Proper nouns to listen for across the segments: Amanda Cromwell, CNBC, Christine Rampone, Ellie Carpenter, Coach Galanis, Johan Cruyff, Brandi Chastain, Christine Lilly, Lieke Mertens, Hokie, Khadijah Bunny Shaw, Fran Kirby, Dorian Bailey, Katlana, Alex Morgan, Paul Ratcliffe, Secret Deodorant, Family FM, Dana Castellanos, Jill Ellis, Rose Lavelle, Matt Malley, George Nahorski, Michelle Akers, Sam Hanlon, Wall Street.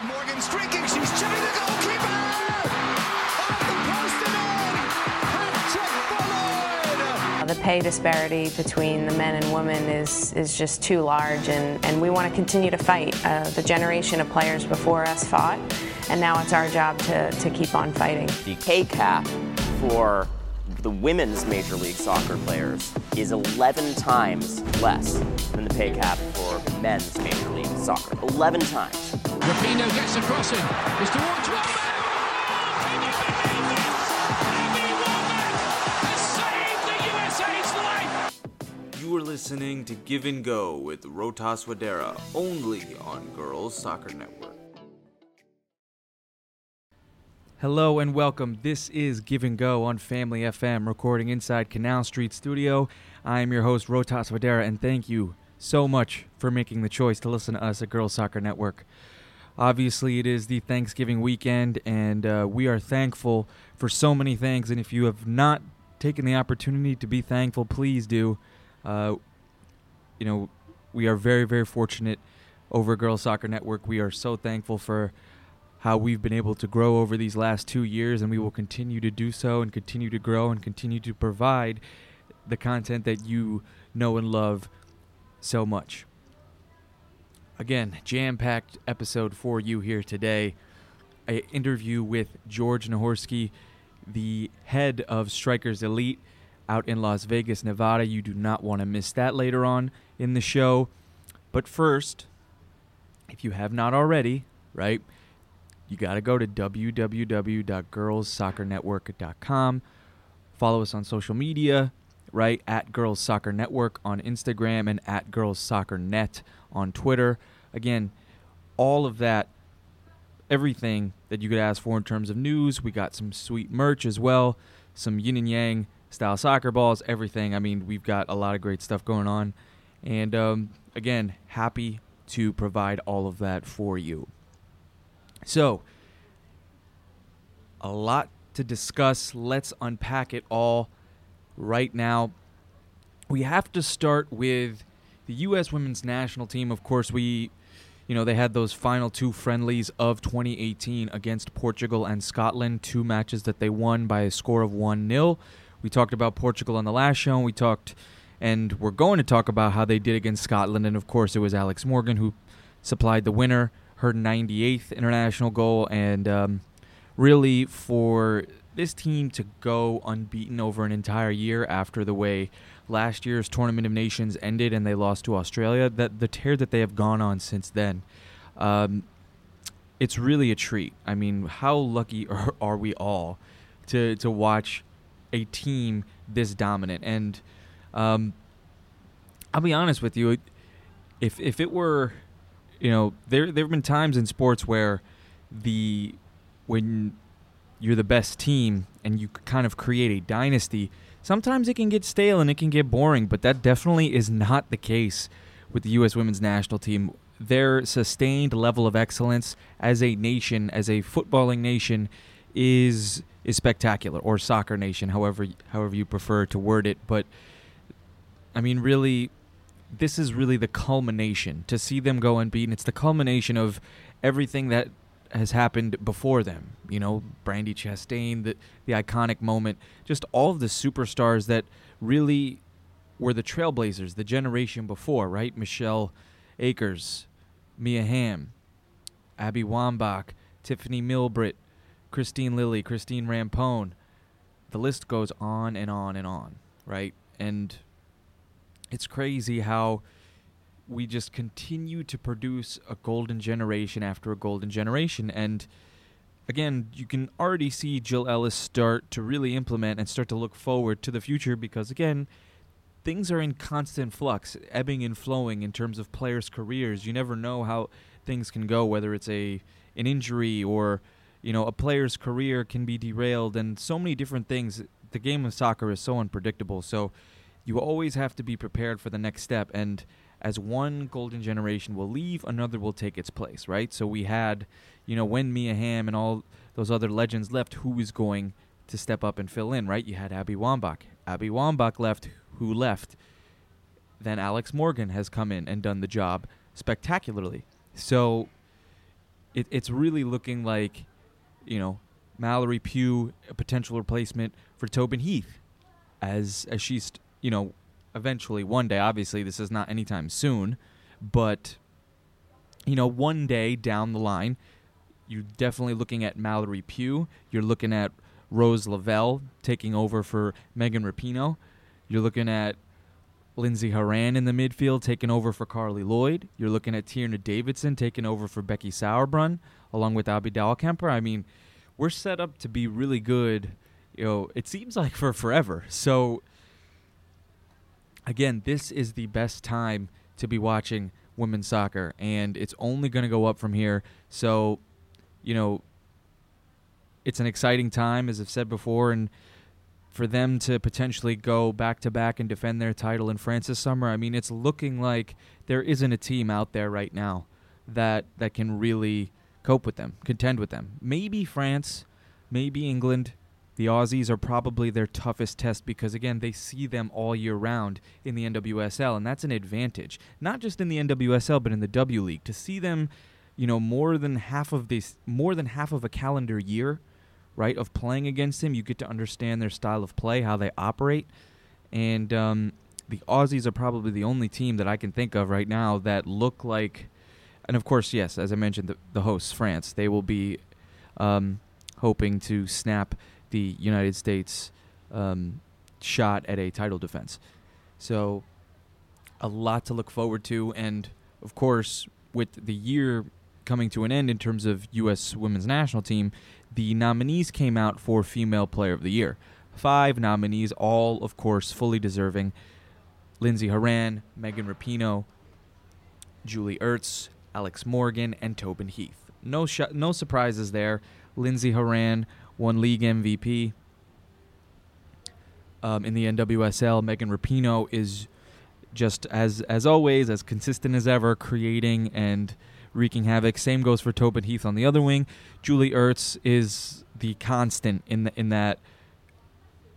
with Morgan streaking. She's chipping the goalkeeper. Off the post and in. Hat-trick for Lloyd. The pay disparity between the men and women is just too large, and we want to continue to fight. The generation of players before us fought, and now it's our job to keep on fighting. The pay cap for the women's Major League Soccer players is 11 times less than the pay cap for men's Major League Soccer. 11 times. Rapinoe gets the crossing. It's towards Wambach. Abby Wambach has saved the USA's life. You are listening to Give and Go with Rotas Wadera, only on Girls Soccer Network. Hello and welcome. This is Give and Go on Family FM, recording inside Canal Street Studio. I am your host, Rotas Wadera, and thank you so much for making the choice to listen to us at Girls Soccer Network. Obviously, it is the Thanksgiving weekend, and we are thankful for so many things. And if you have not taken the opportunity to be thankful, please do. You know, we are very, very fortunate over Girls Soccer Network. We are so thankful for how we've been able to grow over these last 2 years, and we will continue to do so and continue to grow and continue to provide the content that you know and love so much. Again, jam-packed episode for you here today. An interview with George Nahorski, the head of Strikers Elite out in Las Vegas, Nevada. You do not want to miss that later on in the show. But first, if you have not already, right, you got to go to www.girlssoccernetwork.com. Follow us on social media, right, at Girls Soccer Network on Instagram and at Girls Soccer Net on Twitter. Again, all of that, everything that you could ask for in terms of news. We got some sweet merch as well, some yin and yang style soccer balls, everything. I mean, we've got a lot of great stuff going on. And again, happy to provide all of that for you. So, a lot to discuss. Let's unpack it all right now. We have to start with the U.S. Women's National Team. Of course, they had those final two friendlies of 2018 against Portugal and Scotland, two matches that they won by a score of 1-0. We talked about Portugal on the last show, and we're going to talk about how they did against Scotland, and of course, it was Alex Morgan who supplied the winner, her 98th international goal, and really for this team to go unbeaten over an entire year after the way last year's Tournament of Nations ended and they lost to Australia, that the tear that they have gone on since then, it's really a treat. I mean, how lucky are we all to watch a team this dominant? And I'll be honest with you, if it were... You know, there have been times in sports where when you're the best team and you kind of create a dynasty, sometimes it can get stale and it can get boring, but that definitely is not the case with the U.S. Women's National Team. Their sustained level of excellence as a nation, as a footballing nation, is spectacular, or soccer nation, however you prefer to word it. But, I mean, really... This is really the culmination. To see them go unbeaten, it's the culmination of everything that has happened before them. You know, Brandi Chastain, the iconic moment, just all of the superstars that really were the trailblazers, the generation before, right? Michelle Akers, Mia Hamm, Abby Wambach, Tiffany Milbrett, Christine Lilly, Christine Rampone. The list goes on and on and on, right? And... it's crazy how we just continue to produce a golden generation after a golden generation. And, again, you can already see Jill Ellis start to really implement and start to look forward to the future because, again, things are in constant flux, ebbing and flowing in terms of players' careers. You never know how things can go, whether it's an injury or, you know, a player's career can be derailed and so many different things. The game of soccer is so unpredictable. So... you always have to be prepared for the next step, and as one golden generation will leave, another will take its place, right? So we had, you know, when Mia Hamm and all those other legends left, who was going to step up and fill in, right? You had Abby Wambach. Abby Wambach left. Who left? Then Alex Morgan has come in and done the job spectacularly. So it's really looking like, you know, Mallory Pugh, a potential replacement for Tobin Heath, as she's, you know, eventually one day. Obviously, this is not anytime soon, but, you know, one day down the line, you're definitely looking at Mallory Pugh. You're looking at Rose Lavelle taking over for Megan Rapinoe. You're looking at Lindsey Horan in the midfield taking over for Carly Lloyd. You're looking at Tierna Davidson taking over for Becky Sauerbrunn, along with Abby Dahlkemper. I mean, we're set up to be really good, you know, it seems like for forever. So, again, this is the best time to be watching women's soccer, and it's only going to go up from here. So, you know, it's an exciting time, as I've said before, and for them to potentially go back-to-back and defend their title in France this summer, I mean, it's looking like there isn't a team out there right now that can really cope with them, contend with them. Maybe France, maybe England. The Aussies are probably their toughest test because, again, they see them all year round in the NWSL, and that's an advantage, not just in the NWSL but in the W League. To see them, you know, more than half of a calendar year, right, of playing against them, you get to understand their style of play, how they operate. And the Aussies are probably the only team that I can think of right now that look like, and of course, yes, as I mentioned, the hosts, France, they will be hoping to snap the United States shot at a title defense. So a lot to look forward to. And, of course, with the year coming to an end in terms of U.S. women's national team, the nominees came out for Female Player of the Year. 5 nominees, all, of course, fully deserving. Lindsey Horan, Megan Rapinoe, Julie Ertz, Alex Morgan, and Tobin Heath. No surprises there. Lindsey Horan won league MVP in the NWSL. Megan Rapinoe is just, as always, as consistent as ever, creating and wreaking havoc. Same goes for Tobin Heath on the other wing. Julie Ertz is the constant in that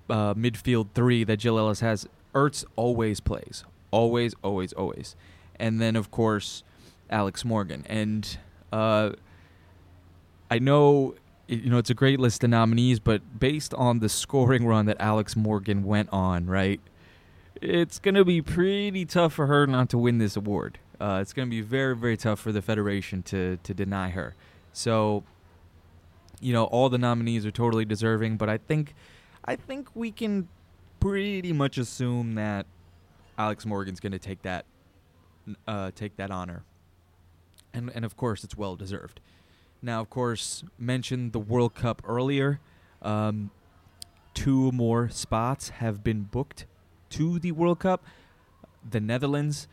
midfield three that Jill Ellis has. Ertz always plays. Always, always, always. And then, of course, Alex Morgan. And I know, you know, it's a great list of nominees, but based on the scoring run that Alex Morgan went on, right, it's going to be pretty tough for her not to win this award. It's going to be very, very tough for the Federation to deny her. So, you know, all the nominees are totally deserving, but I think we can pretty much assume that Alex Morgan's going to take that honor. And of course, it's well deserved. Now, of course, mentioned the World Cup earlier. 2 more spots have been booked to the World Cup. The Netherlands,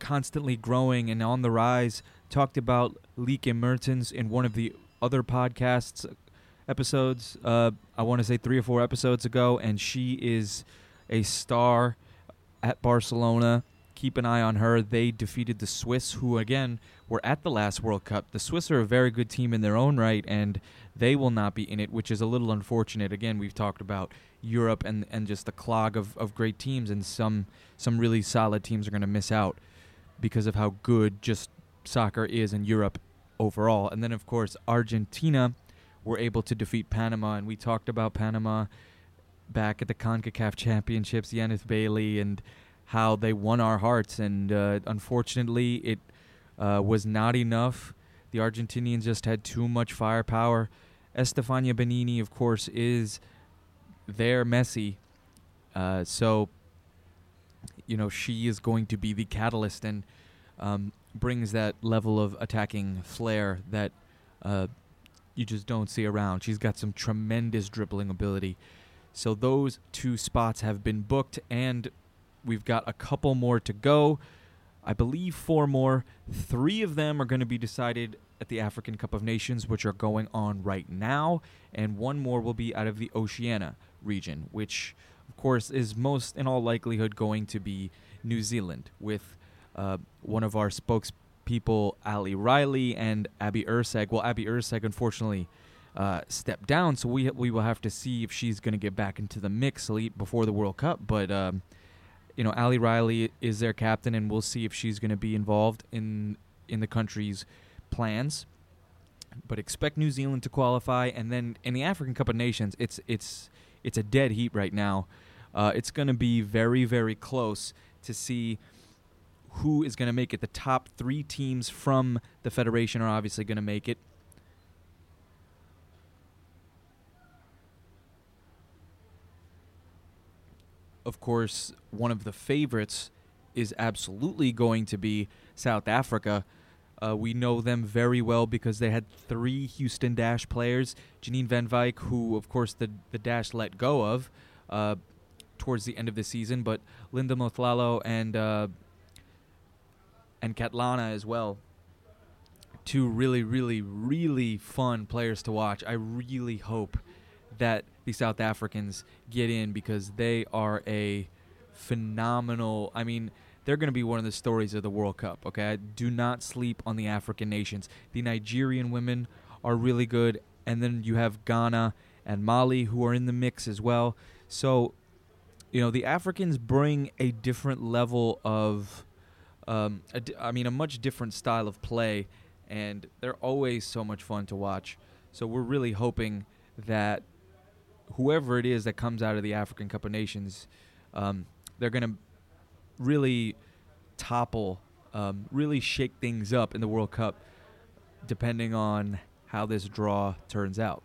constantly growing and on the rise. Talked about Lieke Mertens in one of the other podcasts episodes, I want to say 3 or 4 episodes ago, and she is a star at Barcelona. Keep an eye on her. They defeated the Swiss, who, again, were at the last World Cup. The Swiss are a very good team in their own right, and they will not be in it, which is a little unfortunate. Again, we've talked about Europe and just the clog of great teams, and some really solid teams are going to miss out because of how good just soccer is in Europe overall. And then, of course, Argentina were able to defeat Panama, and we talked about Panama back at the CONCACAF Championships, Yaneth Bailey, and how they won our hearts. And unfortunately, it was not enough. The Argentinians just had too much firepower. Estefania Benini, of course, is their Messi. So, you know, she is going to be the catalyst and brings that level of attacking flair that you just don't see around. She's got some tremendous dribbling ability. So those 2 spots have been booked, and we've got a couple more to go. I believe 4 more. 3 of them are going to be decided at the African Cup of Nations, which are going on right now, and 1 more will be out of the Oceania region, which, of course, is most in all likelihood going to be New Zealand, with one of our spokespeople, Ali Riley, and Abby Erceg. Well, Abby Erceg, unfortunately, stepped down, so we will have to see if she's going to get back into the mix before the World Cup. But, you know, Ali Riley is their captain, and we'll see if she's going to be involved in the country's plans, but expect New Zealand to qualify. And then in the African Cup of Nations, it's a dead heat right now. It's going to be very, very close to see who is going to make it. The top three teams from the Federation are obviously going to make it. Of course, one of the favorites is absolutely going to be South Africa. We know them very well because they had three Houston Dash players. Janine Van Wyk, who, of course, the Dash let go of towards the end of the season, but Linda Mothlalo and Katlana as well. Two really, really, really fun players to watch. I really hope that the South Africans get in because they are a phenomenal... I mean, they're going to be one of the stories of the World Cup, okay? Do not sleep on the African nations. The Nigerian women are really good, and then you have Ghana and Mali who are in the mix as well. So, you know, the Africans bring a different level of... a much different style of play, and they're always so much fun to watch. So we're really hoping that whoever it is that comes out of the African Cup of Nations, they're going to really topple, really shake things up in the World Cup, depending on how this draw turns out.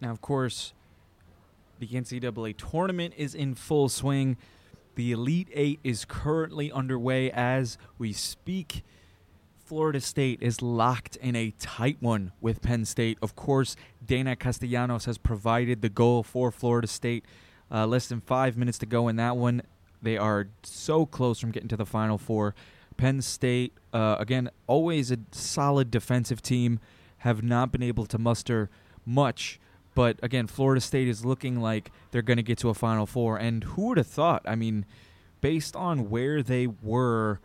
Now, of course, the NCAA tournament is in full swing. The Elite Eight is currently underway as we speak. Florida State is locked in a tight one with Penn State. Of course, Dana Castellanos has provided the goal for Florida State. Less than 5 minutes to go in that one. They are so close from getting to the Final Four. Penn State, again, always a solid defensive team, have not been able to muster much. But, again, Florida State is looking like they're going to get to a Final Four. And who would have thought? I mean, based on where they were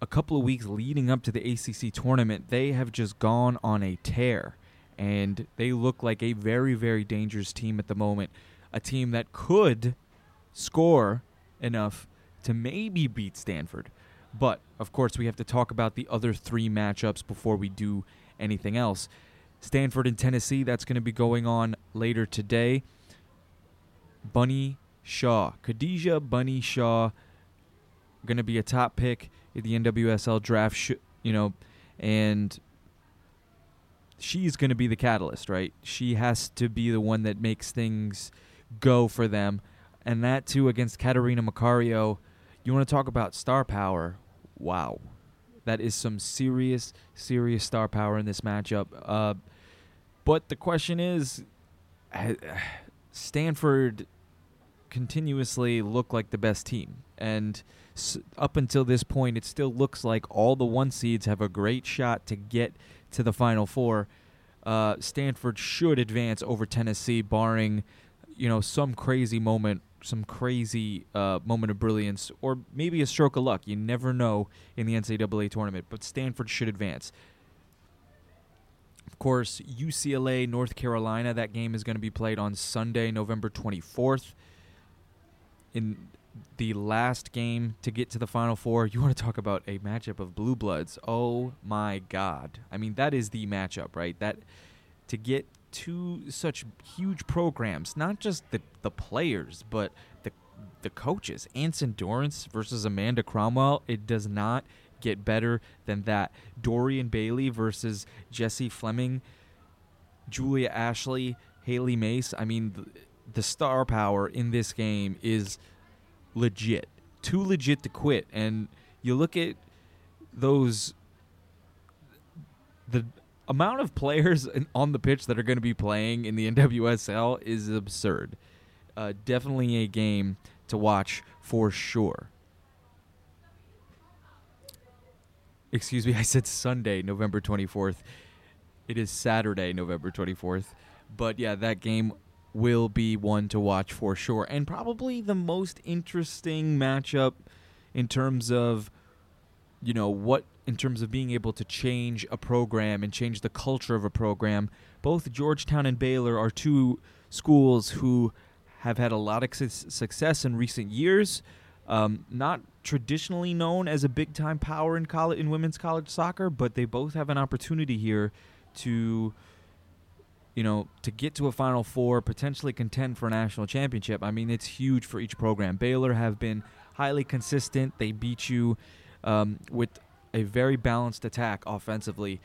a couple of weeks leading up to the ACC tournament, they have just gone on a tear. And they look like a very, very dangerous team at the moment, a team that could score enough to maybe beat Stanford. But, of course, we have to talk about the other three matchups before we do anything else. Stanford and Tennessee, that's going to be going on later today. Bunny Shaw, Khadijah Bunny Shaw, going to be a top pick in the NWSL draft, and she's going to be the catalyst, right? She has to be the one that makes things go for them. And that, too, against Katarina Macario. You want to talk about star power? Wow. That is some serious, serious star power in this matchup. But the question is, Stanford continuously looked like the best team. And up until this point, it still looks like all the one seeds have a great shot to get to the Final Four. Stanford should advance over Tennessee, barring, some crazy moment. Some crazy moment of brilliance, or maybe a stroke of luck. You never know in the NCAA tournament, but Stanford should advance. Of course, UCLA, North Carolina, that game is going to be played on Sunday, November 24th. In the last game to get to the Final Four, you want to talk about a matchup of Blue Bloods. Oh, my God. I mean, that is the matchup, right? That to get two such huge programs, not just the players, but the coaches. Anson Dorrance versus Amanda Cromwell, it does not get better than that. Dorian Bailey versus Jesse Fleming, Julia Ashley, Haley Mace. I mean, the star power in this game is legit. Too legit to quit. And you look at the amount of players on the pitch that are going to be playing in the NWSL is absurd. Definitely a game to watch for sure. Excuse me, I said Sunday, November 24th. It is Saturday, November 24th. But yeah, that game will be one to watch for sure. And probably the most interesting matchup in terms of, in terms of being able to change a program and change the culture of a program. Both Georgetown and Baylor are two schools who have had a lot of success in recent years, not traditionally known as a big-time power in college, in women's college soccer, but they both have an opportunity here to, you know, to get to a Final Four, potentially contend for a national championship. I mean, it's huge for each program. Baylor have been highly consistent. They beat you with a very balanced attack offensively,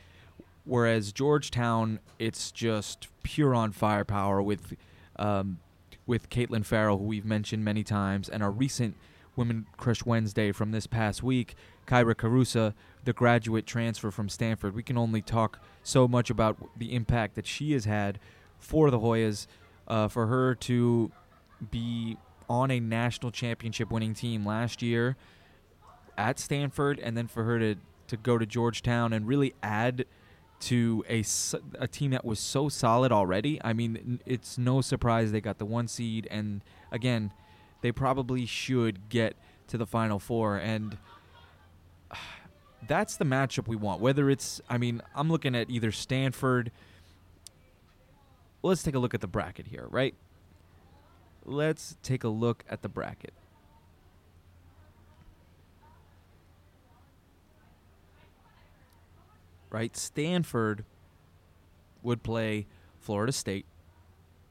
whereas Georgetown, it's just pure on firepower with Caitlin Farrell, who we've mentioned many times, and our recent Women Crush Wednesday from this past week, Kyra Carusa, the graduate transfer from Stanford. We can only talk so much about the impact that she has had for the Hoyas, for her to be on a national championship winning team last year at Stanford, and then for her to go to Georgetown and really add to a team that was so solid already. I mean, it's no surprise they got the 1 seed, and again, they probably should get to the Final Four, and that's the matchup we want. Whether it's, I mean, I'm looking at either Stanford. Let's take a look at the bracket here, right? Let's take a look at the bracket. Right, Stanford would play Florida State,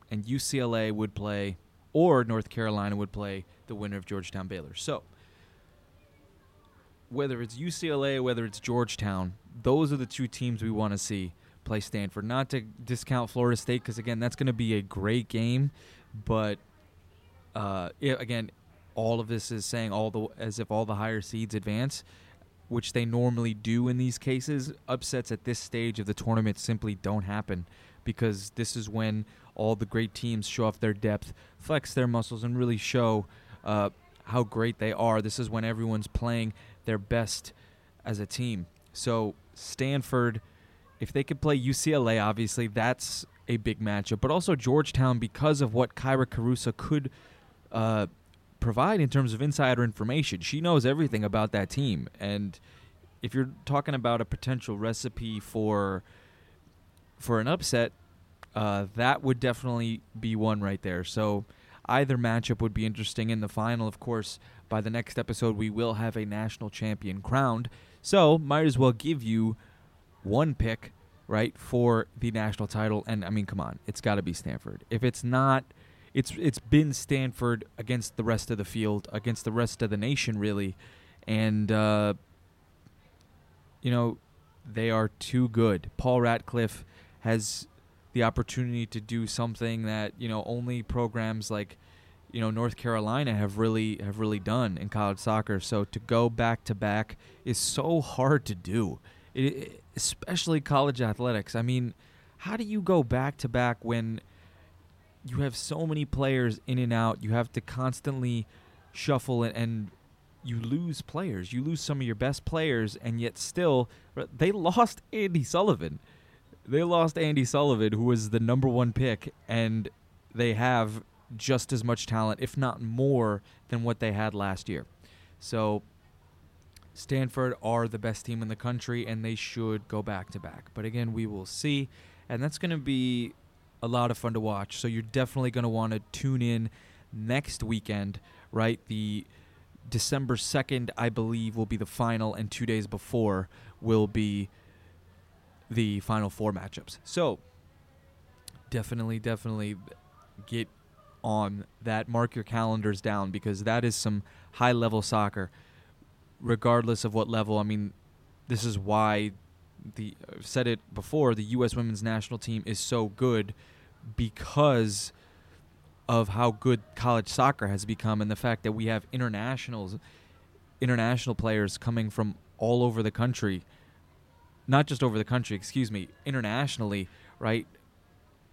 and UCLA would play, or North Carolina would play the winner of Georgetown Baylor. So whether it's UCLA, whether it's Georgetown, those are the two teams we want to see play Stanford. Not to discount Florida State, because, again, that's going to be a great game. But, again, all of this is saying as if all the higher seeds advance, which they normally do in these cases. Upsets at this stage of the tournament simply don't happen, because this is when all the great teams show off their depth, flex their muscles, and really show how great they are. This is when everyone's playing their best as a team. So Stanford, if they could play UCLA, obviously that's a big matchup, but also Georgetown, because of what Kyra Carusa could provide in terms of insider information. She knows everything about that team, and if you're talking about a potential recipe for an upset, that would definitely be one right there. So either matchup would be interesting. In the final, of course, by the next episode, we will have a national champion crowned. So might as well give you one pick, right, for the national title. And, I mean, come on, it's got to be Stanford. If it's not, it's been Stanford against the rest of the field, against the rest of the nation, really. And, you know, they are too good. Paul Ratcliffe has the opportunity to do something that, you know, only programs like, you know, North Carolina have really done in college soccer. So to go back to back is so hard to do, especially college athletics. I mean, how do you go back to back when you have so many players in and out? You have to constantly shuffle and you lose players. You lose some of your best players, and yet still they lost Andy Sullivan. They lost Andy Sullivan, who was the number one pick, and they have just as much talent, if not more, than what they had last year. So Stanford are the best team in the country, and they should go back-to-back. But, again, we will see, and that's going to be a lot of fun to watch. So you're definitely going to want to tune in next weekend, right? The December 2nd, I believe, will be the final, and 2 days before will be the Final Four matchups. So definitely get on that. Mark your calendars down, because that is some high-level soccer, regardless of what level. I mean, this is why I've said it before, the U.S. women's national team is so good, because of how good college soccer has become and the fact that we have international players coming from all over the country. Not just over the country, internationally, right?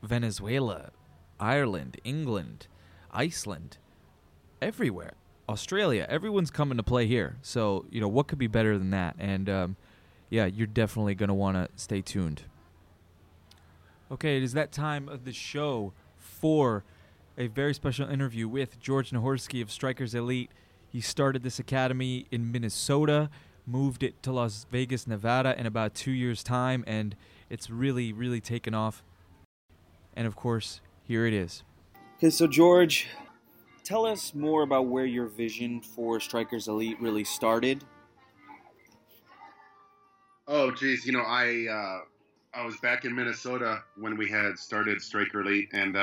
Venezuela, Ireland, England, Iceland, everywhere. Australia, everyone's coming to play here. So, you know, what could be better than that? And, yeah, you're definitely going to want to stay tuned. Okay, it is that time of the show for a very special interview with George Nahorski of Strikers Elite. He started this academy in Minnesota, moved it to Las Vegas, Nevada in about 2 years' time, and it's really, really taken off. And, of course, here it is. Okay, so George, tell us more about where your vision for Strikers Elite really started. Oh, geez, I was back in Minnesota when we had started Striker Elite, and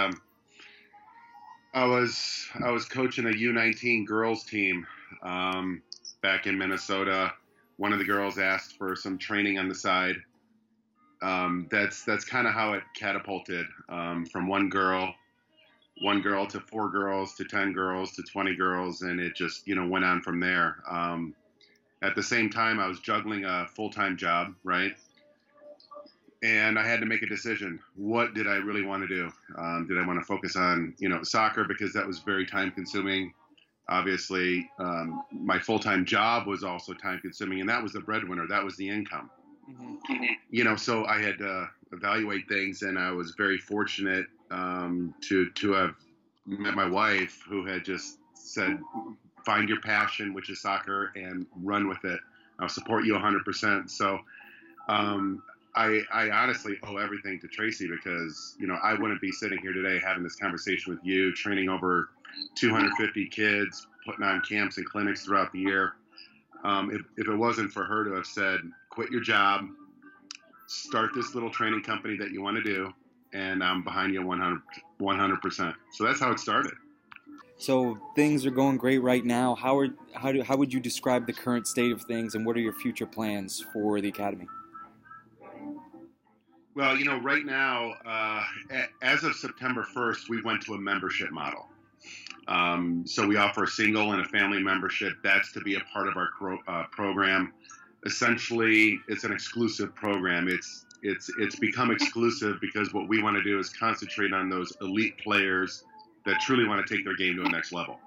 I was coaching a U19 girls team back in Minnesota. One of the girls asked for some training on the side. That's kind of how it catapulted from one girl to 4 girls to 10 girls to 20 girls, and it just went on from there. At the same time, I was juggling a full-time job, right? And I had to make a decision. What did I really want to do? Did I want to focus on, soccer, because that was very time-consuming. Obviously, my full-time job was also time-consuming, and that was the breadwinner. That was the income. Mm-hmm. So I had to evaluate things, and I was very fortunate to have met my wife, who had just said, find your passion, which is soccer, and run with it. I'll support you 100%. So I honestly owe everything to Tracy, because, I wouldn't be sitting here today having this conversation with you, training over 250 kids, putting on camps and clinics throughout the year. If it wasn't for her to have said, quit your job, start this little training company that you want to do, and I'm behind you 100%. So that's how it started. So things are going great right now. How would you describe the current state of things, and what are your future plans for the academy? Well, right now, as of September 1st, we went to a membership model. So we offer a single and a family membership. That's to be a part of our program. Essentially, it's an exclusive program. It's become exclusive because what we want to do is concentrate on those elite players that truly want to take their game to the next level.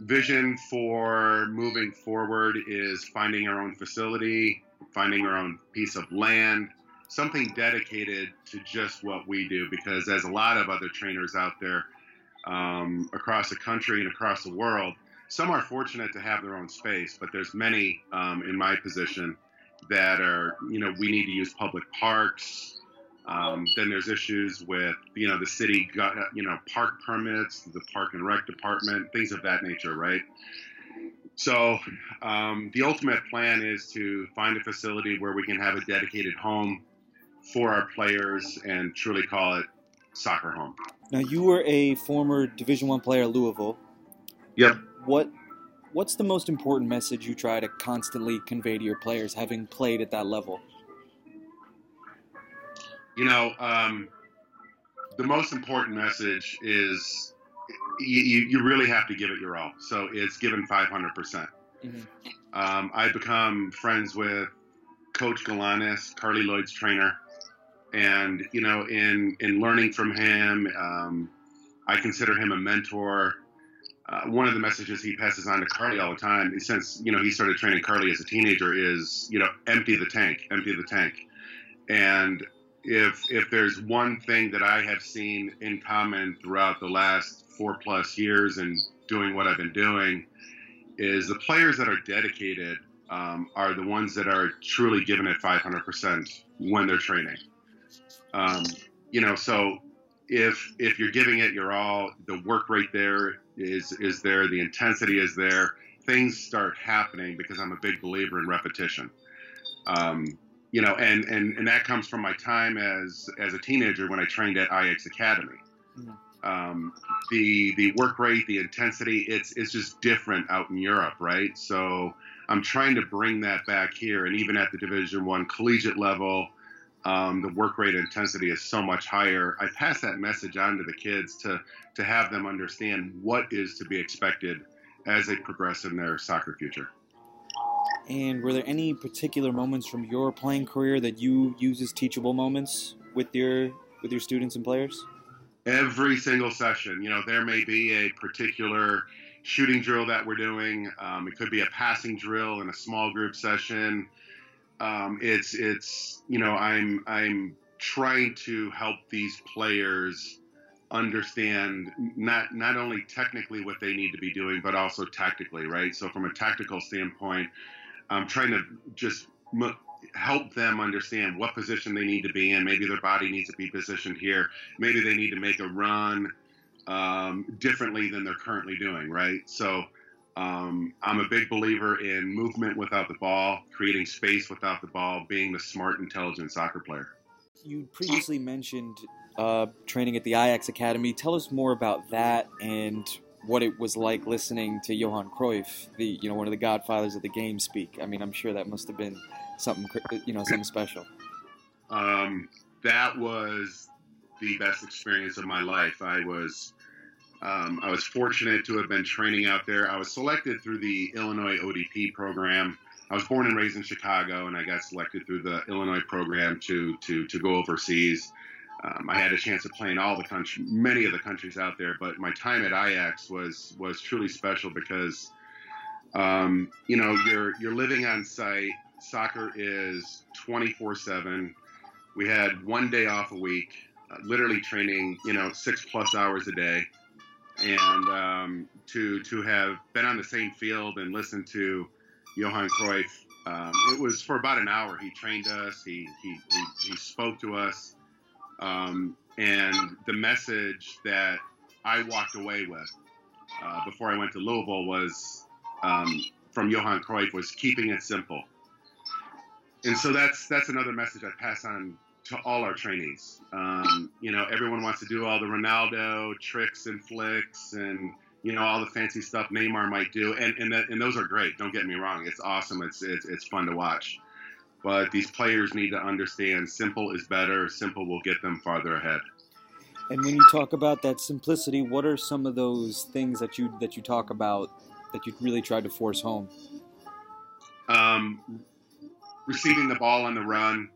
Vision for moving forward is finding our own facility, finding our own piece of land, something dedicated to just what we do, because as a lot of other trainers out there across the country and across the world, some are fortunate to have their own space, but there's many in my position that are, we need to use public parks. Then there's issues with, the city, park permits, the park and rec department, things of that nature, right? So the ultimate plan is to find a facility where we can have a dedicated home for our players and truly call it soccer home. Now, you were a former Division I player at Louisville. Yep. What's the most important message you try to constantly convey to your players, having played at that level? The most important message is you really have to give it your all. So it's given 500%. Mm-hmm. I've become friends with Coach Galanis, Carly Lloyd's trainer. And, in learning from him, I consider him a mentor. One of the messages he passes on to Carly all the time, and since, he started training Carly as a teenager, is, empty the tank. And if there's one thing that I have seen in common throughout the last 4+ years and doing what I've been doing, is the players that are dedicated are the ones that are truly giving it 500% when they're training. So if you're giving it your all, the work rate there is there, the intensity is there, things start happening, because I'm a big believer in repetition. And that comes from my time as a teenager when I trained at IX Academy. Yeah. The work rate, the intensity, it's just different out in Europe, right? So I'm trying to bring that back here. And even at the Division I collegiate level, the work rate intensity is so much higher. I pass that message on to the kids to have them understand what is to be expected as they progress in their soccer future. And were there any particular moments from your playing career that you use as teachable moments with your students and players? Every single session. There may be a particular shooting drill that we're doing. It could be a passing drill in a small group session. I'm trying to help these players understand not only technically what they need to be doing, but also tactically, right? So from a tactical standpoint, I'm trying to just help them understand what position they need to be in. Maybe their body needs to be positioned here. Maybe they need to make a run differently than they're currently doing, right? So I'm a big believer in movement without the ball, creating space without the ball, being the smart, intelligent soccer player. You previously mentioned training at the Ajax Academy. Tell us more about that and what it was like listening to Johan Cruyff, one of the godfathers of the game, speak. I mean, I'm sure that must have been something special. That was the best experience of my life. I was fortunate to have been training out there. I was selected through the Illinois ODP program. I was born and raised in Chicago, and I got selected through the Illinois program to go overseas. I had a chance of playing many of the countries out there, but my time at Ajax was truly special because, you're living on site. Soccer is 24/7. We had one day off a week, literally training, 6+ hours a day. And to have been on the same field and listened to Johan Cruyff, it was for about an hour. He trained us. He spoke to us. And the message that I walked away with before I went to Louisville was from Johan Cruyff was keeping it simple. And so that's another message I pass on to all our trainees. Everyone wants to do all the Ronaldo tricks and flicks and, all the fancy stuff Neymar might do. And those are great. Don't get me wrong. It's awesome. It's fun to watch. But these players need to understand simple is better. Simple will get them farther ahead. And when you talk about that simplicity, what are some of those things that you talk about that you really tried to force home? Receiving the ball on the run,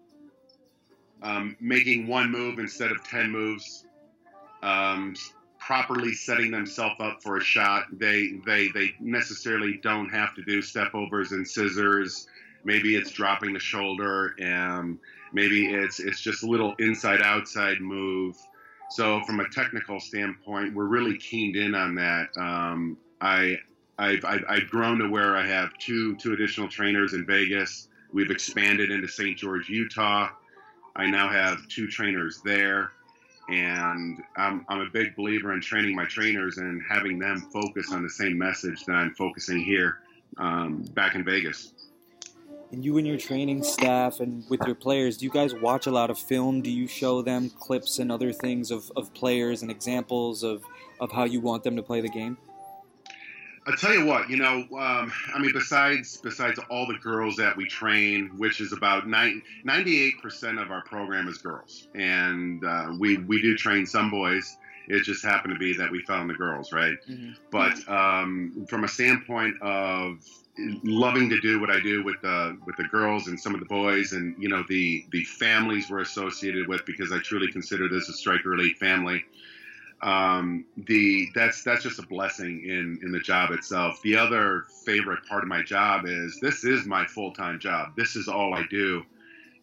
making one move instead of 10 moves, properly setting themselves up for a shot. They necessarily don't have to do step overs and scissors. Maybe it's dropping the shoulder, and maybe it's just a little inside-outside move. So from a technical standpoint, we're really keyed in on that. I've grown to where I have two additional trainers in Vegas. We've expanded into St. George, Utah. I now have two trainers there, and I'm a big believer in training my trainers and having them focus on the same message that I'm focusing here back in Vegas. And you and your training staff and with your players, do you guys watch a lot of film? Do you show them clips and other things of players and examples of how you want them to play the game? I'll tell you what, besides all the girls that we train, which is about 98% of our program is girls. And we do train some boys. It just happened to be that we found the girls, right? Mm-hmm. But from a standpoint of loving to do what I do with the girls and some of the boys and, the families we're associated with, because I truly consider this a Striker Elite family. That's just a blessing in the job itself. The other favorite part of my job is this is my full-time job. This is all I do.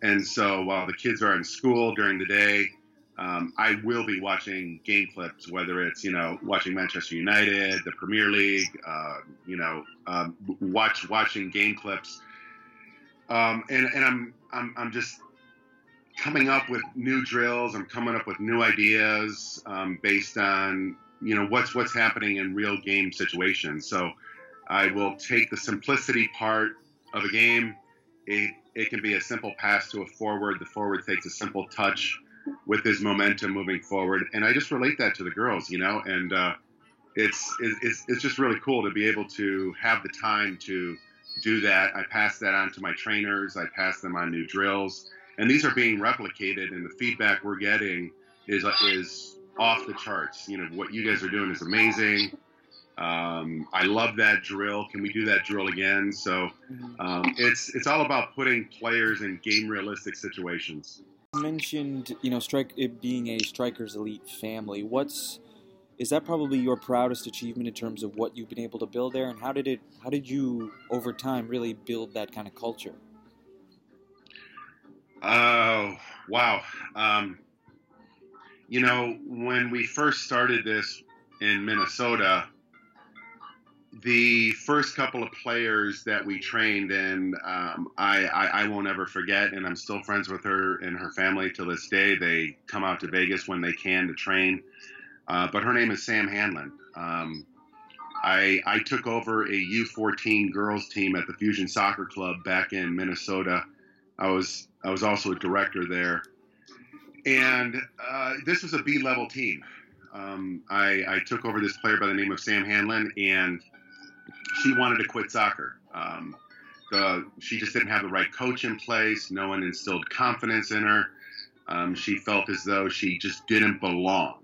And so while the kids are in school during the day, I will be watching game clips, whether it's, watching Manchester United, the Premier League, watching game clips. And I'm just coming up with new drills. I'm coming up with new ideas based on, what's happening in real game situations. So I will take the simplicity part of a game. It can be a simple pass to a forward. The forward takes a simple touch with his momentum moving forward. And I just relate that to the girls, and it's just really cool to be able to have the time to do that. I pass that on to my trainers. I pass them on new drills. And these are being replicated, and the feedback we're getting is off the charts. What you guys are doing is amazing. I love that drill. Can we do that drill again? So it's all about putting players in game-realistic situations. You mentioned, it being a Strikers Elite family. Is that probably your proudest achievement in terms of what you've been able to build there, and how did you over time really build that kind of culture? Oh, wow. When we first started this in Minnesota, the first couple of players that we trained in, I won't ever forget, and I'm still friends with her and her family to this day. They come out to Vegas when they can to train. But her name is Sam Hanlon. I took over a U14 girls team at the Fusion Soccer Club back in Minnesota. I was also a director there. And this was a B-level team. I took over this player by the name of Sam Hanlon, and she wanted to quit soccer. She just didn't have the right coach in place. No one instilled confidence in her. She felt as though she just didn't belong.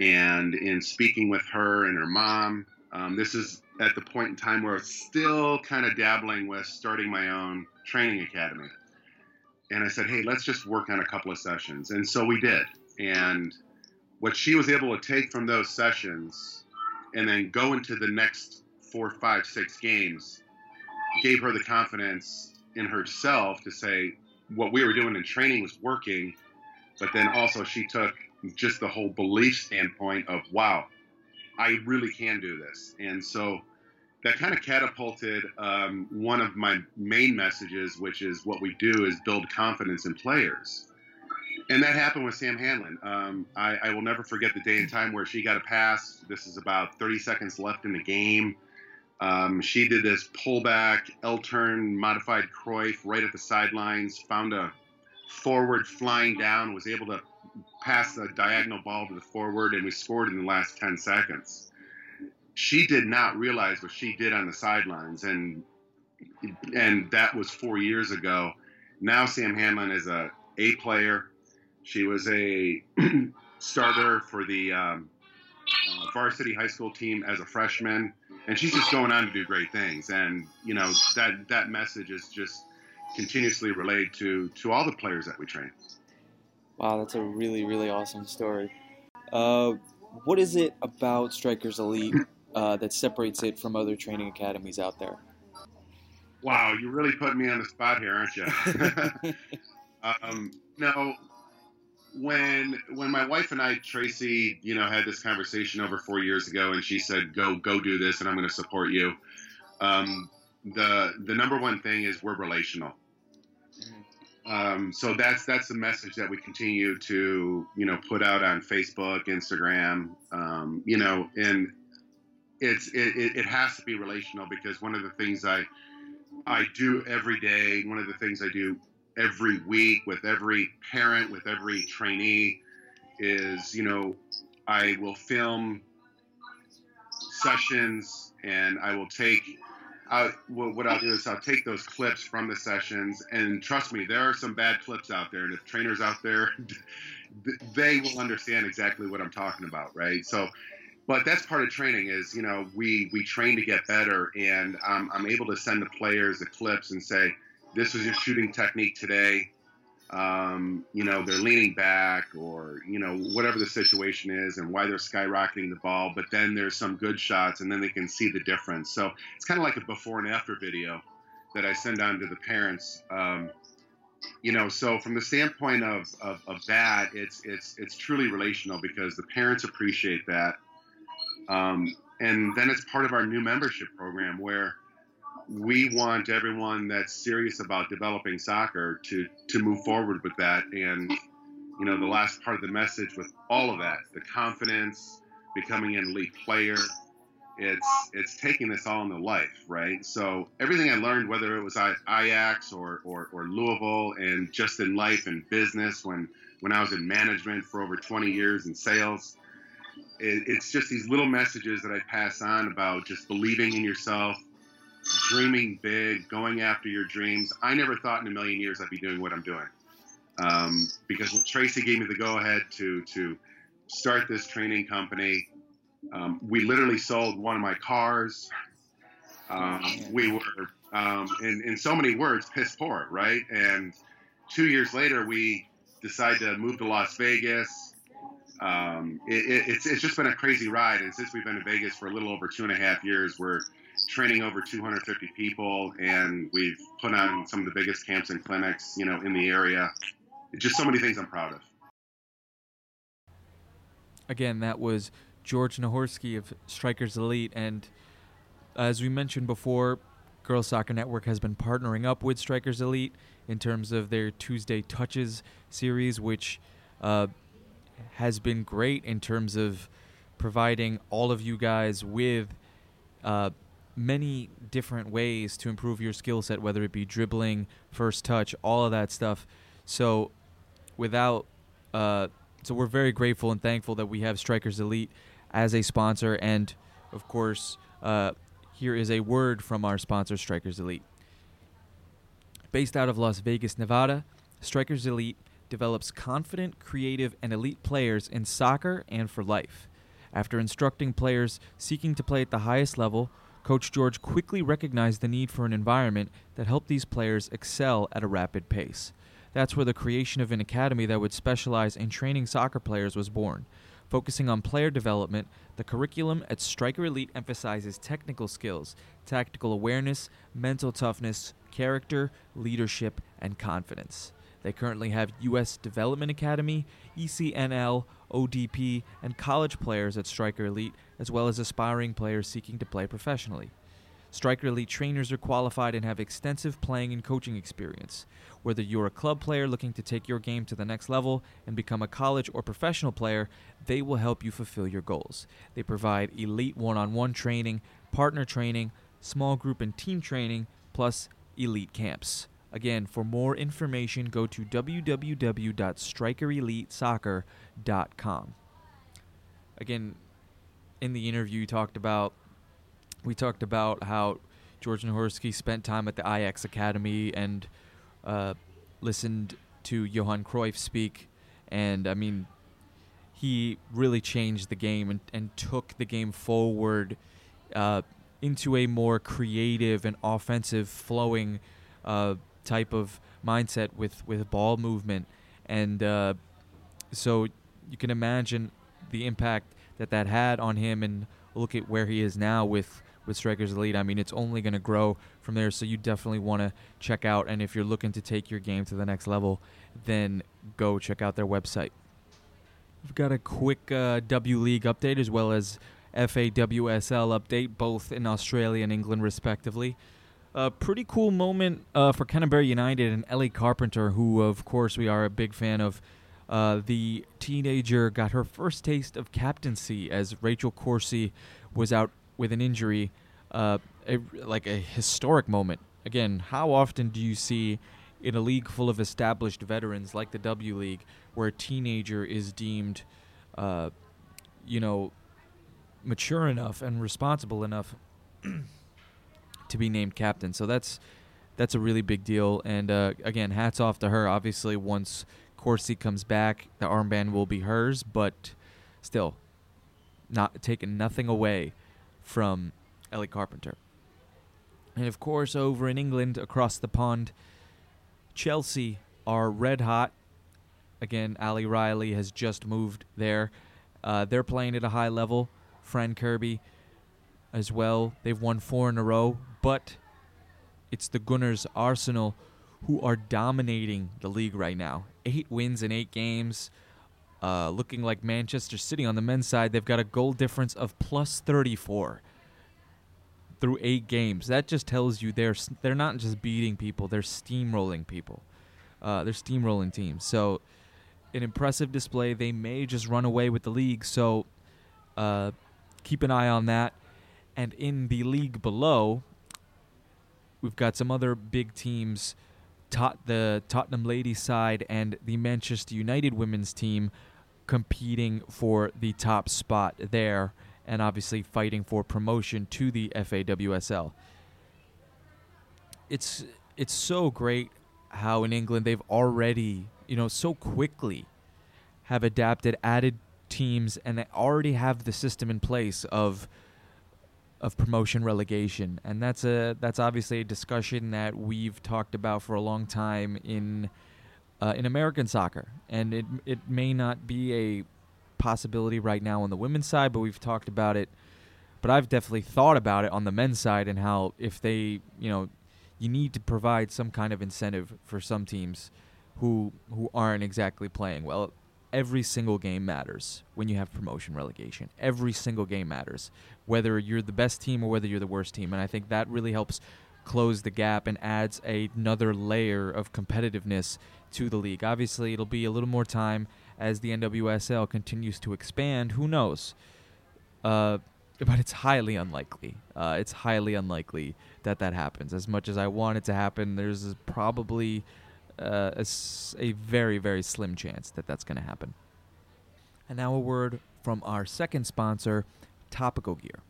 And in speaking with her and her mom, this is at the point in time where I was still kind of dabbling with starting my own training academy. And I said, hey, let's just work on a couple of sessions. And so we did. And what she was able to take from those sessions and then go into the next 4, 5, 6 games gave her the confidence in herself to say what we were doing in training was working. But then also she took just the whole belief standpoint of, wow, I really can do this. And so that kind of catapulted one of my main messages, which is what we do is build confidence in players. And that happened with Sam Hanlon. I will never forget the day and time where she got a pass. This is about 30 seconds left in the game. She did this pullback, L-turn, modified Cruyff right at the sidelines, found a forward flying down, was able to pass a diagonal ball to the forward, and we scored in the last 10 seconds. She did not realize what she did on the sidelines, and that was 4 years ago. Now Sam Hanlon is a A player. She was a starter for the varsity high school team as a freshman, and she's just going on to do great things. And, you know, that message is just continuously relayed to all the players that we train. Wow, that's a really, really awesome story. What is it about Strikers Elite that separates it from other training academies out there? Wow, you really put me on the spot here, aren't you? No, when my wife and I, Tracy, you know, had this conversation over 4 years ago, and she said, go do this, and I'm going to support you. The number one thing is we're relational. So that's the message that we continue to, you know, put out on Facebook, Instagram, you know, and it has to be relational, because one of the things I do every day, one of the things I do every week with every parent, with every trainee is, you know, I will film sessions, and I will take what I'll do is I'll take those clips from the sessions, and trust me, there are some bad clips out there, and if trainers out there, they will understand exactly what I'm talking about, right? So, but that's part of training is, you know, we train to get better, and I'm able to send the players the clips and say, this was your shooting technique today. You know, they're leaning back, or, you know, whatever the situation is and why they're skyrocketing the ball, but then there's some good shots, and then they can see the difference. So it's kind of like a before and after video that I send on to the parents. You know, so from the standpoint of that, it's truly relational, because the parents appreciate that. And then it's part of our new membership program, where we want everyone that's serious about developing soccer to move forward with that. And, you know, the last part of the message with all of that, the confidence, becoming an elite player, it's taking this all into life, right? So everything I learned, whether it was at Ajax or Louisville, and just in life and business, when I was in management for over 20 years in sales, it's just these little messages that I pass on about just believing in yourself, dreaming big, going after your dreams. I never thought in a million years I'd be doing what I'm doing. Because when Tracy gave me the go-ahead to start this training company, we literally sold one of my cars. We were, in so many words, piss poor, right? And 2 years later, we decided to move to Las Vegas. It's just been a crazy ride. And since we've been to Vegas for a little over 2.5 years, we're training over 250 people, and we've put on some of the biggest camps and clinics, you know, in the area. Just so many things I'm proud of. Again, that was George Nahorski of Strikers Elite, and As we mentioned before, Girls Soccer Network has been partnering up with Strikers Elite in terms of their Tuesday Touches series, which has been great in terms of providing all of you guys with many different ways to improve your skill set, whether it be dribbling, first touch, all of that stuff. So so we're very grateful and thankful that we have Strikers Elite as a sponsor. And of course, here is a word from our sponsor, Strikers Elite. Based out of Las Vegas, Nevada, Strikers Elite develops confident, creative, and elite players in soccer and for life. After instructing players seeking to play at the highest level, Coach George quickly recognized the need for an environment that helped these players excel at a rapid pace. That's where the creation of an academy that would specialize in training soccer players was born. Focusing on player development, the curriculum at Striker Elite emphasizes technical skills, tactical awareness, mental toughness, character, leadership, and confidence. They currently have U.S. Development Academy, ECNL, ODP, and college players at Striker Elite, as well as aspiring players seeking to play professionally. Striker Elite trainers are qualified and have extensive playing and coaching experience. Whether you're a club player looking to take your game to the next level and become a college or professional player, they will help you fulfill your goals. They provide elite one-on-one training, partner training, small group and team training, plus elite camps. Again, for more information, go to www.strikerelitesoccer.com. Again, in the interview, we talked about how George Nahorski spent time at the Ajax Academy and listened to Johan Cruyff speak. And, I mean, he really changed the game and took the game forward into a more creative and offensive flowing type of mindset with ball movement. And so you can imagine the impact that had on him, and look at where he is now with Strikers Elite. I mean, it's only going to grow from there, so you definitely want to check out. And if you're looking to take your game to the next level, then go check out their website. We've got a quick W League update as well as FAWSL update, both in Australia and England, respectively. A pretty cool moment for Canterbury United and Ellie Carpenter, who, of course, we are a big fan of. The teenager got her first taste of captaincy as Rachel Corsi was out with an injury, like a historic moment. Again, how often do you see in a league full of established veterans like the W League where a teenager is deemed, mature enough and responsible enough to be named captain? So that's a really big deal. And again, hats off to her. Obviously, once Corsi comes back, the armband will be hers, but still, not taking nothing away from Ellie Carpenter. And of course, over in England, across the pond, Chelsea are red hot. Again, Ali Riley has just moved there. They're playing at a high level. Fran Kirby as well. They've won 4 in a row, but it's the Gunners Arsenal who are dominating the league right now. 8 wins in 8 games. Looking like Manchester City on the men's side. They've got a goal difference of plus 34 through 8 games. That just tells you they're not just beating people. They're steamrolling people. They're steamrolling teams. So an impressive display. They may just run away with the league. So keep an eye on that. And in the league below, we've got some other big teams. The Tottenham ladies side and the Manchester United women's team competing for the top spot there, and obviously fighting for promotion to the FAWSL. It's so great how in England they've already, so quickly have adapted, added teams, and they already have the system in place of promotion relegation. And that's obviously a discussion that we've talked about for a long time in American soccer. And it may not be a possibility right now on the women's side, but we've talked about it. But I've definitely thought about it on the men's side, and how if they, you need to provide some kind of incentive for some teams who aren't exactly playing well. every single game matters when you have promotion relegation. Every single game matters, whether you're the best team or whether you're the worst team. And I think that really helps close the gap and adds another layer of competitiveness to the league. Obviously, it'll be a little more time as the NWSL continues to expand. Who knows? But it's highly unlikely. It's highly unlikely that that happens. As much as I want it to happen, there's probably a very, very slim chance that that's going to happen. And now a word from our second sponsor, Topical Gear.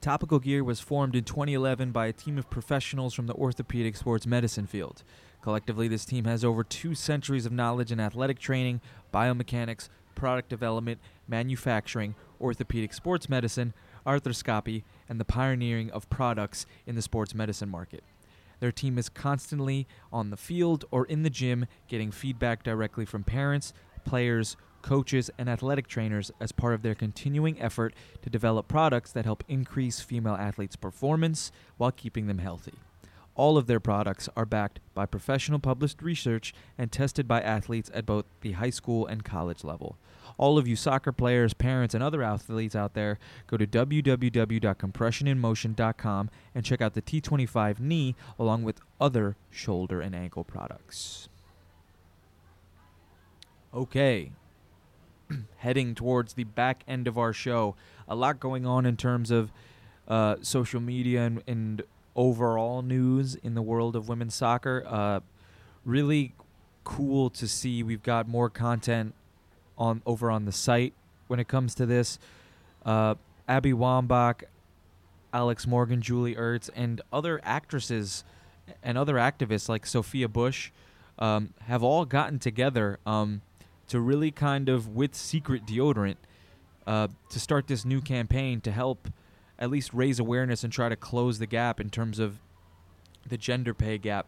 Topical Gear was formed in 2011 by a team of professionals from the orthopedic sports medicine field. Collectively, this team has over 2 centuries of knowledge in athletic training, biomechanics, product development, manufacturing, orthopedic sports medicine, arthroscopy, and the pioneering of products in the sports medicine market. Their team is constantly on the field or in the gym, getting feedback directly from parents, players, coaches, and athletic trainers as part of their continuing effort to develop products that help increase female athletes' performance while keeping them healthy. All of their products are backed by professional published research and tested by athletes at both the high school and college level. All of you soccer players, parents, and other athletes out there, go to www.compressioninmotion.com and check out the T25 knee along with other shoulder and ankle products. Okay. Heading towards the back end of our show. A lot going on in terms of social media and overall news in the world of women's soccer. Really cool to see. We've got more content over on the site when it comes to this. Abby Wambach, Alex Morgan, Julie Ertz, and other actresses and other activists like Sophia Bush have all gotten together to really kind of, with secret deodorant, to start this new campaign to help at least raise awareness and try to close the gap in terms of the gender pay gap,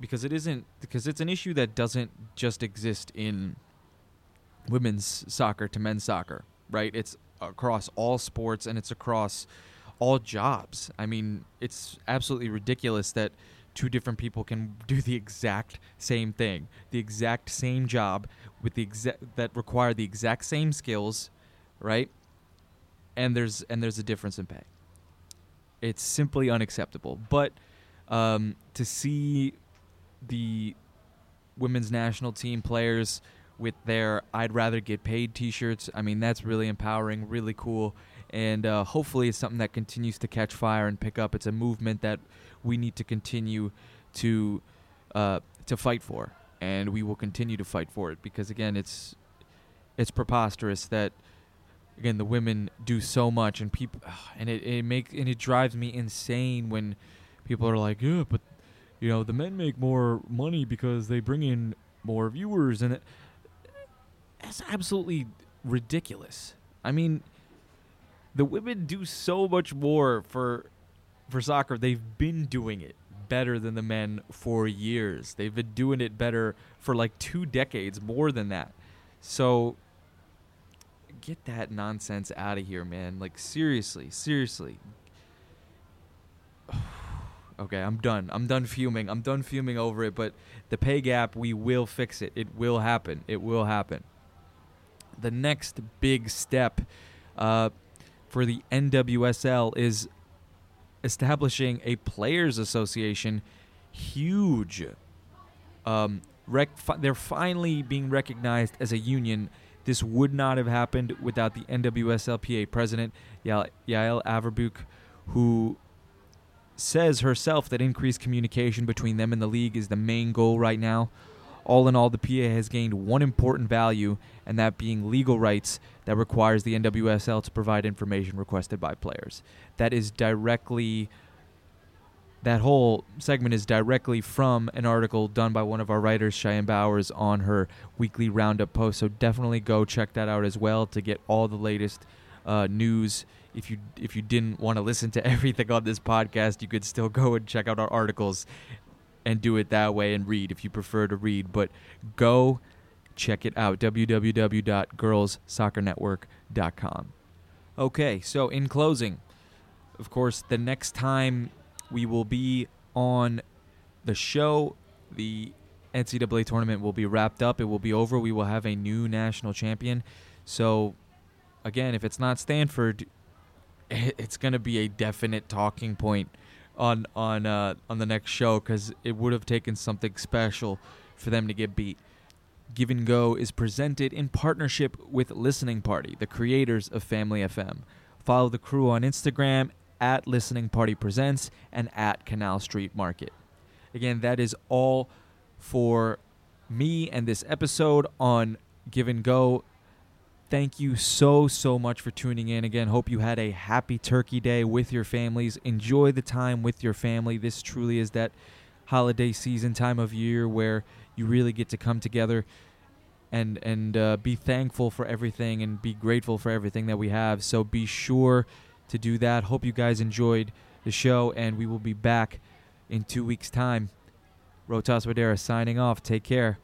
because it's an issue that doesn't just exist in women's soccer to men's soccer, right? It's across all sports and it's across all jobs. I mean, it's absolutely ridiculous that two different people can do the exact same thing, the exact same job with that require the exact same skills, right? And there's a difference in pay. It's simply unacceptable. But to see the women's national team players with their "I'd rather get paid" T-shirts, I mean, that's really empowering, really cool, and hopefully it's something that continues to catch fire and pick up. It's a movement that we need to continue to fight for, and we will continue to fight for it because, again, it's preposterous that. Again, the women do so much, and people, and it drives me insane when people are like, yeah, but you know the men make more money because they bring in more viewers, and that's absolutely ridiculous. I mean, the women do so much more for soccer. They've been doing it better than the men for years. They've been doing it better for like 2 decades, more than that. So. Get that nonsense out of here, man. Like, seriously. Okay, I'm done fuming. I'm done fuming over it, but the pay gap, we will fix it. It will happen. The next big step for the NWSL is establishing a players association. Huge. They're finally being recognized as a union. This would not have happened without the NWSLPA president, Yael Averbuk, who says herself that increased communication between them and the league is the main goal right now. All in all, the PA has gained one important value, and that being legal rights that requires the NWSL to provide information requested by players. That whole segment is directly from an article done by one of our writers, Cheyenne Bowers, on her weekly roundup post. So definitely go check that out as well to get all the latest news. If you didn't want to listen to everything on this podcast, you could still go and check out our articles and do it that way and read if you prefer to read. But go check it out, www.girlssoccernetwork.com. Okay, so in closing, of course, the next time we will be on the show, the NCAA tournament will be wrapped up. It will be over. We will have a new national champion. So, again, if it's not Stanford, it's going to be a definite talking point on the next show, because it would have taken something special for them to get beat. Give and Go is presented in partnership with Listening Party, the creators of Family FM. Follow the crew on Instagram at Listening Party Presents and at Canal Street Market. Again, that is all for me and this episode on Give and Go. Thank you so much for tuning in. Again, hope you had a happy Turkey Day with your families. Enjoy the time with your family. This truly is that holiday season time of year where you really get to come together and be thankful for everything and be grateful for everything that we have. So be sure to do that. Hope you guys enjoyed the show, and we will be back in 2 weeks' time. Rotas Wadera signing off. Take care.